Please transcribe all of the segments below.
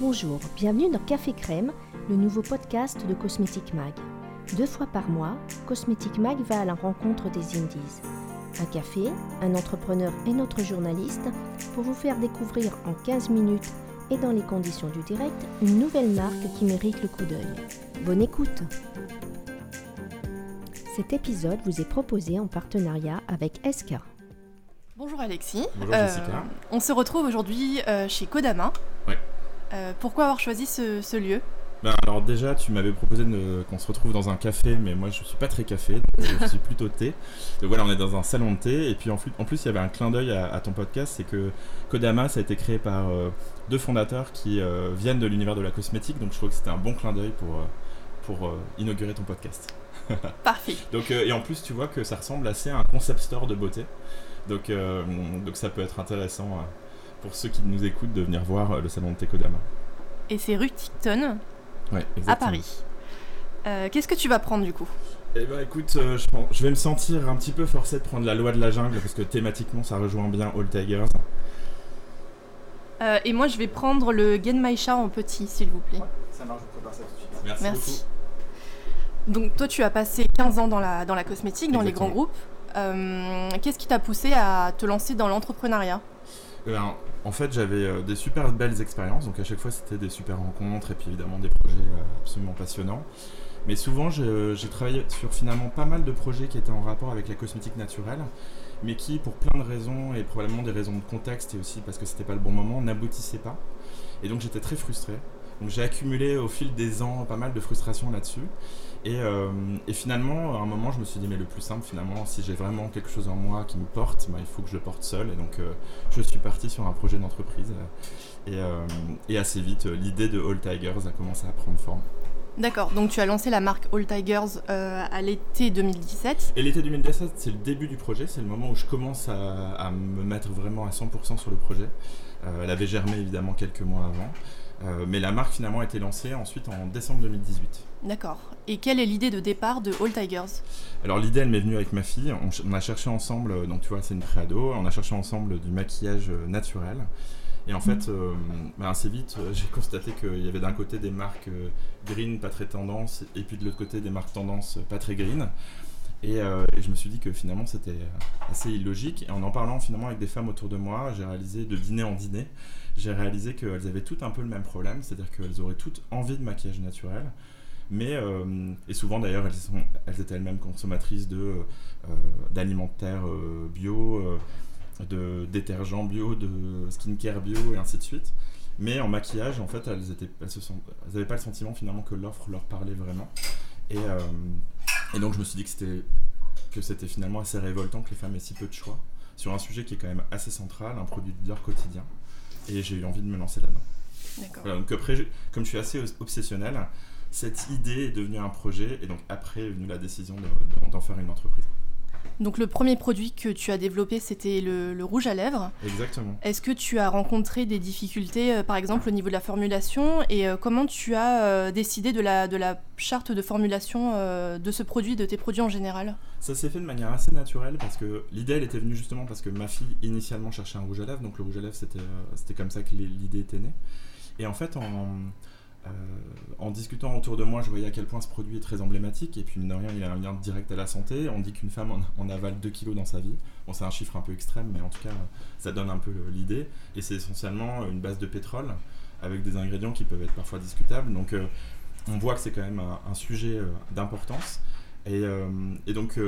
Bonjour, bienvenue dans Café Crème, le nouveau podcast de Cosmétique Mag. 2 fois par mois, Cosmétique Mag va à la rencontre des Indies. Un café, un entrepreneur et notre journaliste pour vous faire découvrir en 15 minutes et dans les conditions du direct, une nouvelle marque qui mérite le coup d'œil. Bonne écoute! Cet épisode vous est proposé en partenariat avec SK. Bonjour Alexis. Bonjour Jessica. On se retrouve aujourd'hui chez Kodama. Ouais. Pourquoi avoir choisi ce lieu ? Alors déjà, tu m'avais proposé qu'on se retrouve dans un café, mais moi je suis pas très café, donc je suis plutôt thé. Donc voilà, on est dans un salon de thé, et puis en plus il y avait un clin d'œil à ton podcast, c'est que Kodama, ça a été créé par 2 fondateurs qui viennent de l'univers de la cosmétique, donc je trouve que c'était un bon clin d'œil pour inaugurer ton podcast. Parfait. Donc, et en plus, tu vois que ça ressemble assez à un concept store de beauté, donc ça peut être intéressant pour ceux qui nous écoutent de venir voir le salon de thé Kodama. Et c'est rue Ticton. Ouais, à Paris. Qu'est-ce que tu vas prendre du coup ? Eh ben écoute, je vais me sentir un petit peu forcé de prendre la loi de la jungle parce que thématiquement ça rejoint bien All Tigers. Et moi je vais prendre le Genmaisha en petit s'il vous plaît. Ouais, ça marche, je prépare ça tout de suite. Merci beaucoup. Donc toi tu as passé 15 ans dans la cosmétique, dans Exactement. Les grands groupes. Qu'est-ce qui t'a poussé à te lancer dans l'entrepreneuriat ? En fait, j'avais des super belles expériences, donc à chaque fois c'était des super rencontres et puis évidemment des projets absolument passionnants. Mais souvent, j'ai travaillé sur finalement pas mal de projets qui étaient en rapport avec la cosmétique naturelle, mais qui, pour plein de raisons et probablement des raisons de contexte et aussi parce que c'était pas le bon moment, n'aboutissaient pas. Et donc j'étais très frustré. Donc j'ai accumulé au fil des ans pas mal de frustration là-dessus. Et finalement, à un moment, je me suis dit, mais le plus simple, finalement, si j'ai vraiment quelque chose en moi qui me porte, il faut que je le porte seul. Et donc, je suis parti sur un projet d'entreprise. Et assez vite, l'idée de All Tigers a commencé à prendre forme. D'accord, donc tu as lancé la marque All Tigers à l'été 2017. Et l'été 2017, c'est le début du projet, c'est le moment où je commence à me mettre vraiment à 100% sur le projet. Elle avait germé évidemment quelques mois avant. Mais la marque finalement a été lancée ensuite en décembre 2018. D'accord. Et quelle est l'idée de départ de All Tigers ? Alors l'idée, elle m'est venue avec ma fille. On a cherché ensemble, donc tu vois, c'est une pré-ado, on a cherché ensemble du maquillage naturel. Et en fait, assez vite, j'ai constaté qu'il y avait d'un côté des marques green, pas très tendance, et puis de l'autre côté des marques tendance, pas très green. Et je me suis dit que finalement c'était assez illogique. Et en parlant finalement avec des femmes autour de moi, j'ai réalisé de dîner en dîner, j'ai réalisé qu'elles avaient toutes un peu le même problème, c'est-à-dire qu'elles auraient toutes envie de maquillage naturel. Mais, et souvent d'ailleurs, elles étaient elles-mêmes consommatrices d'alimentaires bio, de détergents bio, de skincare bio et ainsi de suite. Mais en maquillage, en fait, elles n'avaient pas le sentiment finalement que l'offre leur parlait vraiment. Et donc je me suis dit que c'était finalement assez révoltant que les femmes aient si peu de choix sur un sujet qui est quand même assez central, un produit de leur quotidien. Et j'ai eu envie de me lancer là-dedans. D'accord. Voilà, donc après, comme je suis assez obsessionnel, cette idée est devenue un projet et donc après est venue la décision d'en faire une entreprise. Donc le premier produit que tu as développé, c'était le rouge à lèvres. Exactement. Est-ce que tu as rencontré des difficultés, par exemple au niveau de la formulation, et comment tu as décidé de la charte de formulation de ce produit, de tes produits en général ? Ça s'est fait de manière assez naturelle parce que l'idée, elle était venue justement parce que ma fille initialement cherchait un rouge à lèvres, donc le rouge à lèvres, c'était comme ça que l'idée était née. Et en fait, en discutant autour de moi, je voyais à quel point ce produit est très emblématique et puis mine de rien, il a un lien direct à la santé. On dit qu'une femme en avale 2 kilos dans sa vie. Bon, c'est un chiffre un peu extrême, mais en tout cas, ça donne un peu l'idée. Et c'est essentiellement une base de pétrole avec des ingrédients qui peuvent être parfois discutables. Donc, on voit que c'est quand même un sujet d'importance. Et donc,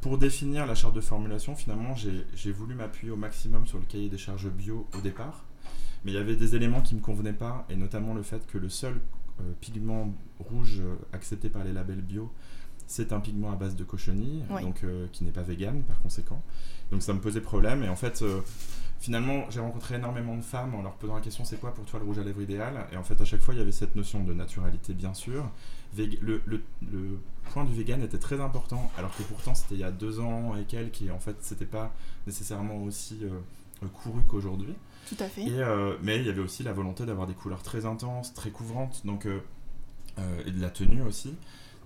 pour définir la charte de formulation, finalement, j'ai voulu m'appuyer au maximum sur le cahier des charges bio au départ. Mais il y avait des éléments qui ne me convenaient pas, et notamment le fait que le seul pigment rouge accepté par les labels bio, c'est un pigment à base de cochenille, oui. donc qui n'est pas vegan par conséquent. Donc ça me posait problème, et en fait, finalement, j'ai rencontré énormément de femmes en leur posant la question « c'est quoi pour toi le rouge à lèvres idéal ?» Et en fait, à chaque fois, il y avait cette notion de naturalité, bien sûr. Le point du vegan était très important, alors que pourtant, c'était il y a 2 ans et quelques, et en fait, c'était pas nécessairement aussi couru qu'aujourd'hui. Tout à fait. Mais il y avait aussi la volonté d'avoir des couleurs très intenses, très couvrantes, donc et de la tenue aussi.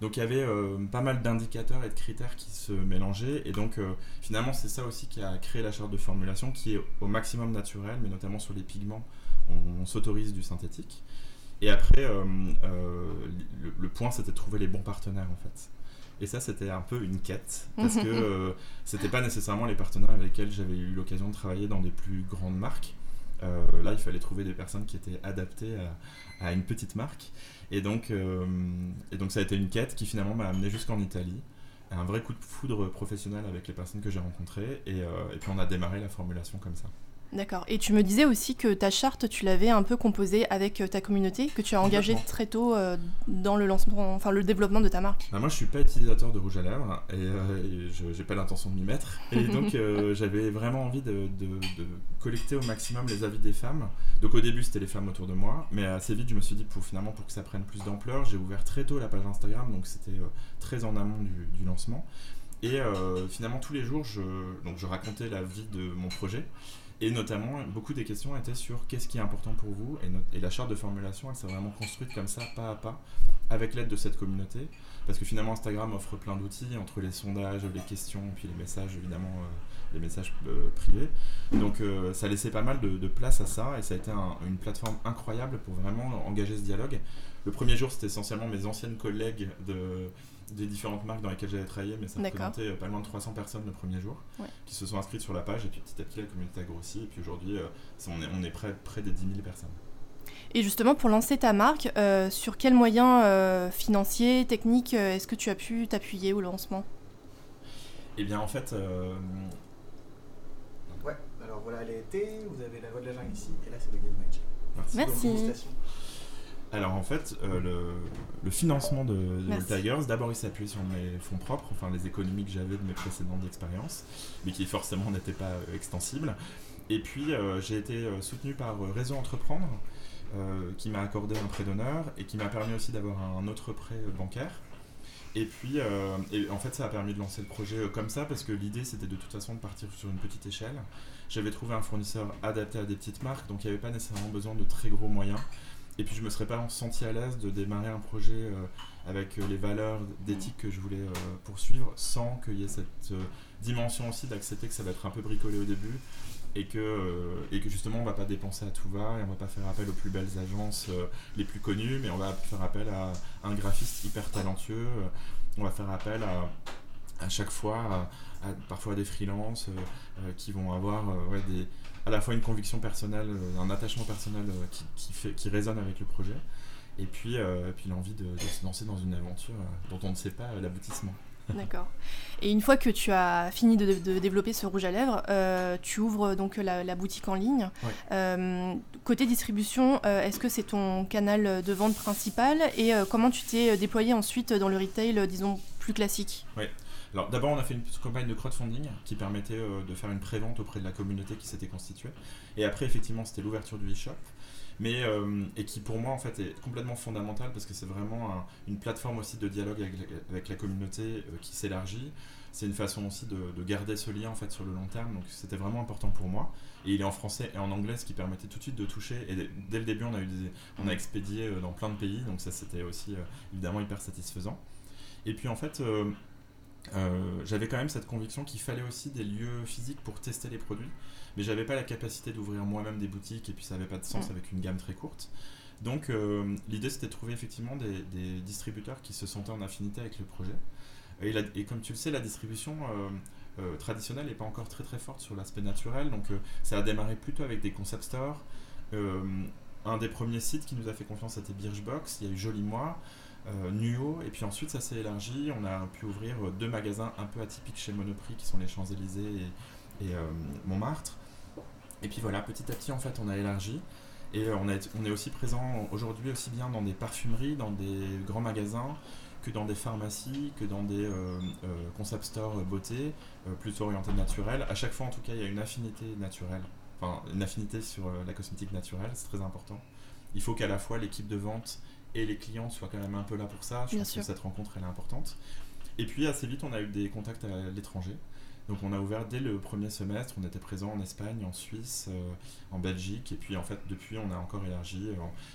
Donc il y avait pas mal d'indicateurs et de critères qui se mélangeaient, et donc finalement c'est ça aussi qui a créé la charte de formulation, qui est au maximum naturelle, mais notamment sur les pigments on s'autorise du synthétique. Et après le point c'était de trouver les bons partenaires en fait. Et ça, c'était un peu une quête, parce que c'était pas nécessairement les partenaires avec lesquels j'avais eu l'occasion de travailler dans des plus grandes marques. Là, il fallait trouver des personnes qui étaient adaptées à une petite marque. Et donc, ça a été une quête qui finalement m'a amené jusqu'en Italie. Un vrai coup de foudre professionnel avec les personnes que j'ai rencontrées. Et puis, on a démarré la formulation comme ça. D'accord. Et tu me disais aussi que ta charte, tu l'avais un peu composée avec ta communauté, que tu as engagée très tôt dans le lancement, enfin le développement de ta marque. Moi, je suis pas utilisateur de rouge à lèvres et je n'ai pas l'intention de m'y mettre. Et donc, j'avais vraiment envie de collecter au maximum les avis des femmes. Donc, au début, c'était les femmes autour de moi, mais assez vite, je me suis dit pour que ça prenne plus d'ampleur, j'ai ouvert très tôt la page Instagram, donc c'était très en amont du lancement. Et finalement, tous les jours, je racontais la vie de mon projet. Et notamment, beaucoup des questions étaient sur qu'est-ce qui est important pour vous. Et la charte de formulation, elle s'est vraiment construite comme ça, pas à pas, avec l'aide de cette communauté. Parce que finalement, Instagram offre plein d'outils, entre les sondages, les questions, et puis les messages, évidemment, les messages privés. Donc, ça laissait pas mal de place à ça. Et ça a été une plateforme incroyable pour vraiment engager ce dialogue. Le premier jour, c'était essentiellement mes anciennes collègues des différentes marques dans lesquelles j'avais travaillé, mais ça représentait pas loin de 300 personnes le premier jour, qui se sont inscrites sur la page, et puis petit à petit la communauté a grossi, et puis aujourd'hui on est près des 10 000 personnes. Et justement, pour lancer ta marque, sur quels moyens financiers, techniques, est-ce que tu as pu t'appuyer au lancement ? Eh bien en fait... Ouais, alors voilà l'été, vous avez la voix de la jungle ici, et là c'est le Game Magic. Merci. Alors en fait, le financement de All Tigers, d'abord il s'appuie sur mes fonds propres, enfin les économies que j'avais de mes précédentes expériences, mais qui forcément n'étaient pas extensibles. Et puis j'ai été soutenu par Réseau Entreprendre, qui m'a accordé un prêt d'honneur et qui m'a permis aussi d'avoir un autre prêt bancaire. Et puis en fait ça a permis de lancer le projet comme ça, parce que l'idée c'était de toute façon de partir sur une petite échelle. J'avais trouvé un fournisseur adapté à des petites marques, donc il n'y avait pas nécessairement besoin de très gros moyens. Et puis je me serais pas senti à l'aise de démarrer un projet avec les valeurs d'éthique que je voulais poursuivre, sans qu'il y ait cette dimension aussi d'accepter que ça va être un peu bricolé au début, et que justement on va pas dépenser à tout va, et on va pas faire appel aux plus belles agences les plus connues, mais on va faire appel à un graphiste hyper talentueux, on va faire appel à chaque fois parfois à des freelances qui vont avoir à la fois une conviction personnelle, un attachement personnel qui résonne avec le projet, et puis l'envie de se lancer dans une aventure dont on ne sait pas l'aboutissement. D'accord. Et une fois que tu as fini de développer ce rouge à lèvres, tu ouvres donc la boutique en ligne. Oui. Côté distribution, est-ce que c'est ton canal de vente principal, et comment tu t'es déployé ensuite dans le retail, disons, plus classique ? Oui. Alors d'abord on a fait une campagne de crowdfunding qui permettait de faire une prévente auprès de la communauté qui s'était constituée, et après effectivement c'était l'ouverture du e-shop, mais et qui pour moi en fait est complètement fondamentale, parce que c'est vraiment une plateforme aussi de dialogue avec la communauté qui s'élargit. C'est une façon aussi de garder ce lien en fait sur le long terme, donc c'était vraiment important pour moi. Et il est en français et en anglais, ce qui permettait tout de suite de toucher, et dès le début on a expédié dans plein de pays, donc ça c'était aussi évidemment hyper satisfaisant. Et puis en fait j'avais quand même cette conviction qu'il fallait aussi des lieux physiques pour tester les produits, mais j'avais pas la capacité d'ouvrir moi-même des boutiques, et puis ça avait pas de sens avec une gamme très courte. Donc l'idée c'était de trouver effectivement des distributeurs qui se sentaient en affinité avec le projet, et comme tu le sais, la distribution traditionnelle n'est pas encore très très forte sur l'aspect naturel, donc ça a démarré plutôt avec des concept stores. Un des premiers sites qui nous a fait confiance, c'était Birchbox, il y a eu Joli Moi, Nuo, et puis ensuite ça s'est élargi. On a pu ouvrir 2 magasins un peu atypiques chez Monoprix, qui sont les Champs-Élysées et Montmartre, et puis voilà, petit à petit en fait on a élargi, et on est aussi présent aujourd'hui aussi bien dans des parfumeries, dans des grands magasins, que dans des pharmacies, que dans des concept stores beauté, plus orientés naturels. À chaque fois en tout cas il y a une affinité naturelle, enfin une affinité sur la cosmétique naturelle, c'est très important. Il faut qu'à la fois l'équipe de vente et les clients soient quand même un peu là pour ça. Je pense que cette rencontre elle est importante. Et puis assez vite on a eu des contacts à l'étranger, donc on a ouvert dès le premier semestre, on était présent en Espagne, en Suisse, en Belgique, et puis en fait depuis on a encore élargi.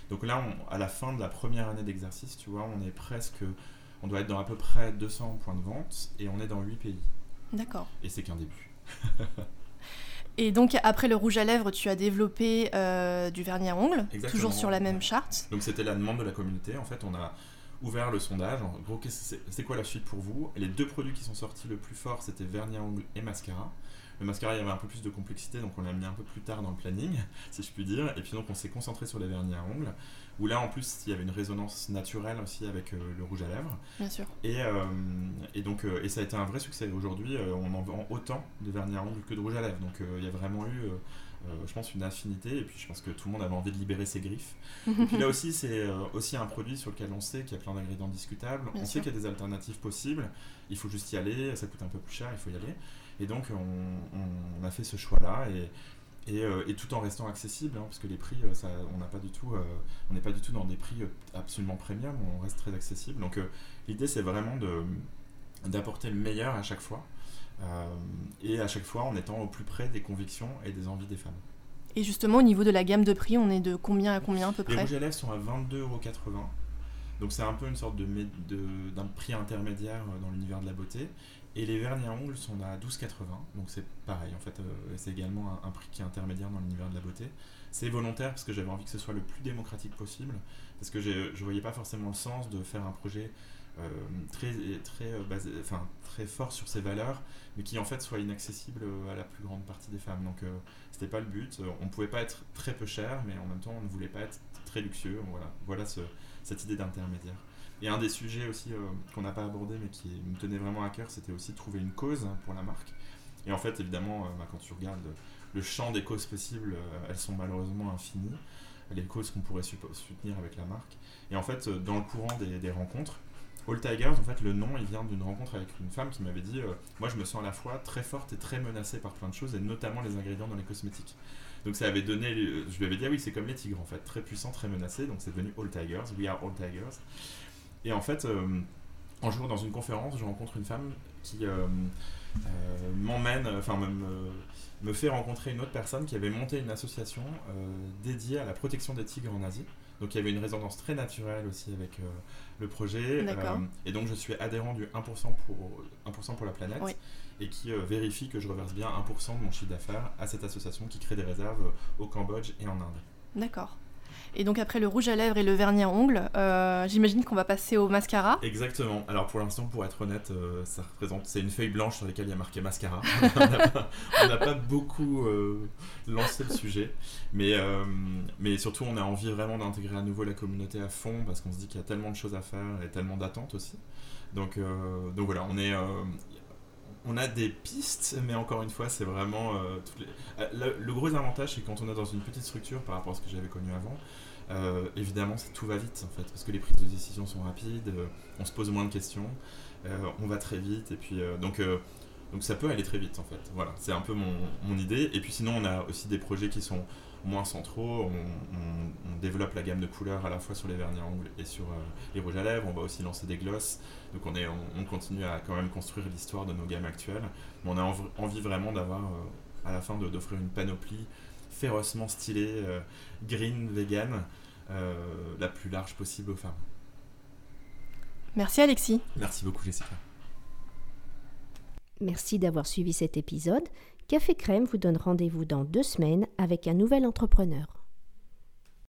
Donc là à la fin de la première année d'exercice, tu vois, on est presque On doit être dans à peu près 200 points de vente et on est dans 8 pays. D'accord. Et c'est qu'un début. Et donc, après le rouge à lèvres, tu as développé du vernis à ongles, exactement, toujours sur la même charte. Donc, c'était la demande de la communauté. En fait, on a ouvert le sondage. En gros, c'est quoi la suite pour vous ? Et les deux produits qui sont sortis le plus fort, c'était vernis à ongles et mascara. Le mascara, il y avait un peu plus de complexité, donc on l'a mis un peu plus tard dans le planning, si je puis dire. Et puis, donc, on s'est concentré sur les vernis à ongles, où là, en plus, il y avait une résonance naturelle aussi avec le rouge à lèvres. Bien sûr. Et donc, ça a été un vrai succès. Aujourd'hui, on en vend autant de vernis à ongles que de rouge à lèvres. Donc, il y a vraiment eu, je pense, une affinité. Et puis, je pense que tout le monde avait envie de libérer ses griffes. Et puis là aussi, c'est aussi un produit sur lequel on sait qu'il y a plein d'ingrédients discutables. Bien on sûr. Sait qu'il y a des alternatives possibles. Il faut juste y aller. Ça coûte un peu plus cher, il faut y aller. Et donc, on a fait ce choix-là, et tout en restant accessible, parce que les prix, on n'est pas du tout dans des prix absolument premium, on reste très accessible. Donc, l'idée, c'est vraiment d'apporter le meilleur à chaque fois, et à chaque fois en étant au plus près des convictions et des envies des femmes. Et justement, au niveau de la gamme de prix, on est de combien à combien à peu près ? Les rouges à lèvres sont à 22,80€. Donc, c'est un peu une sorte d'un prix intermédiaire dans l'univers de la beauté. Et les vernis à ongles sont à 12,80€, donc c'est pareil en fait, c'est également un prix qui est intermédiaire dans l'univers de la beauté. C'est volontaire parce que j'avais envie que ce soit le plus démocratique possible, parce que je voyais pas forcément le sens de faire un projet très fort sur ses valeurs, mais qui en fait soit inaccessible à la plus grande partie des femmes. Donc c'était pas le but, on pouvait pas être très peu cher, mais en même temps on ne voulait pas être très luxueux, voilà cette idée d'intermédiaire. Et un des sujets aussi qu'on n'a pas abordé mais qui me tenait vraiment à cœur, c'était aussi de trouver une cause pour la marque. Et en fait, évidemment, quand tu regardes le champ des causes possibles, elles sont malheureusement infinies, les causes qu'on pourrait soutenir avec la marque. Et en fait, dans le courant des rencontres, All Tigers, en fait, le nom, il vient d'une rencontre avec une femme qui m'avait dit « Moi, je me sens à la fois très forte et très menacée par plein de choses, et notamment les ingrédients dans les cosmétiques. » Donc ça avait donné, je lui avais dit « Ah oui, c'est comme les tigres, en fait, très puissants, très menacés, donc c'est devenu All Tigers, we are All Tigers. » Et en fait, un jour dans une conférence, je rencontre une femme qui me fait rencontrer une autre personne qui avait monté une association dédiée à la protection des tigres en Asie. Donc il y avait une résonance très naturelle aussi avec le projet. Et donc je suis adhérent du 1% pour la planète, oui. Et qui vérifie que je reverse bien 1% de mon chiffre d'affaires à cette association qui crée des réserves au Cambodge et en Inde. D'accord. Et donc après le rouge à lèvres et le vernis à ongles, j'imagine qu'on va passer au mascara. Exactement. Alors pour l'instant, pour être honnête, c'est une feuille blanche sur laquelle il y a marqué mascara. On n'a pas beaucoup lancé le sujet. Mais surtout, on a envie vraiment d'intégrer à nouveau la communauté à fond parce qu'on se dit qu'il y a tellement de choses à faire et tellement d'attentes aussi. Donc voilà, on a des pistes, mais encore une fois, c'est vraiment... Le gros avantage, c'est quand on est dans une petite structure par rapport à ce que j'avais connu avant, évidemment, tout va vite, en fait, parce que les prises de décision sont rapides, on se pose moins de questions, on va très vite, et puis... donc ça peut aller très vite, en fait. Voilà, c'est un peu mon idée. Et puis sinon, on a aussi des projets qui sont moins centraux. On développe la gamme de couleurs à la fois sur les vernis à ongles et sur les rouges à lèvres. On va aussi lancer des glosses. Donc on continue à quand même construire l'histoire de nos gammes actuelles. Mais on a envie vraiment d'avoir, à la fin, d'offrir une panoplie férocement stylée, green, vegan, la plus large possible aux femmes. Merci Alexis. Merci beaucoup Jessica. Merci d'avoir suivi cet épisode. Café Crème vous donne rendez-vous dans 2 semaines avec un nouvel entrepreneur.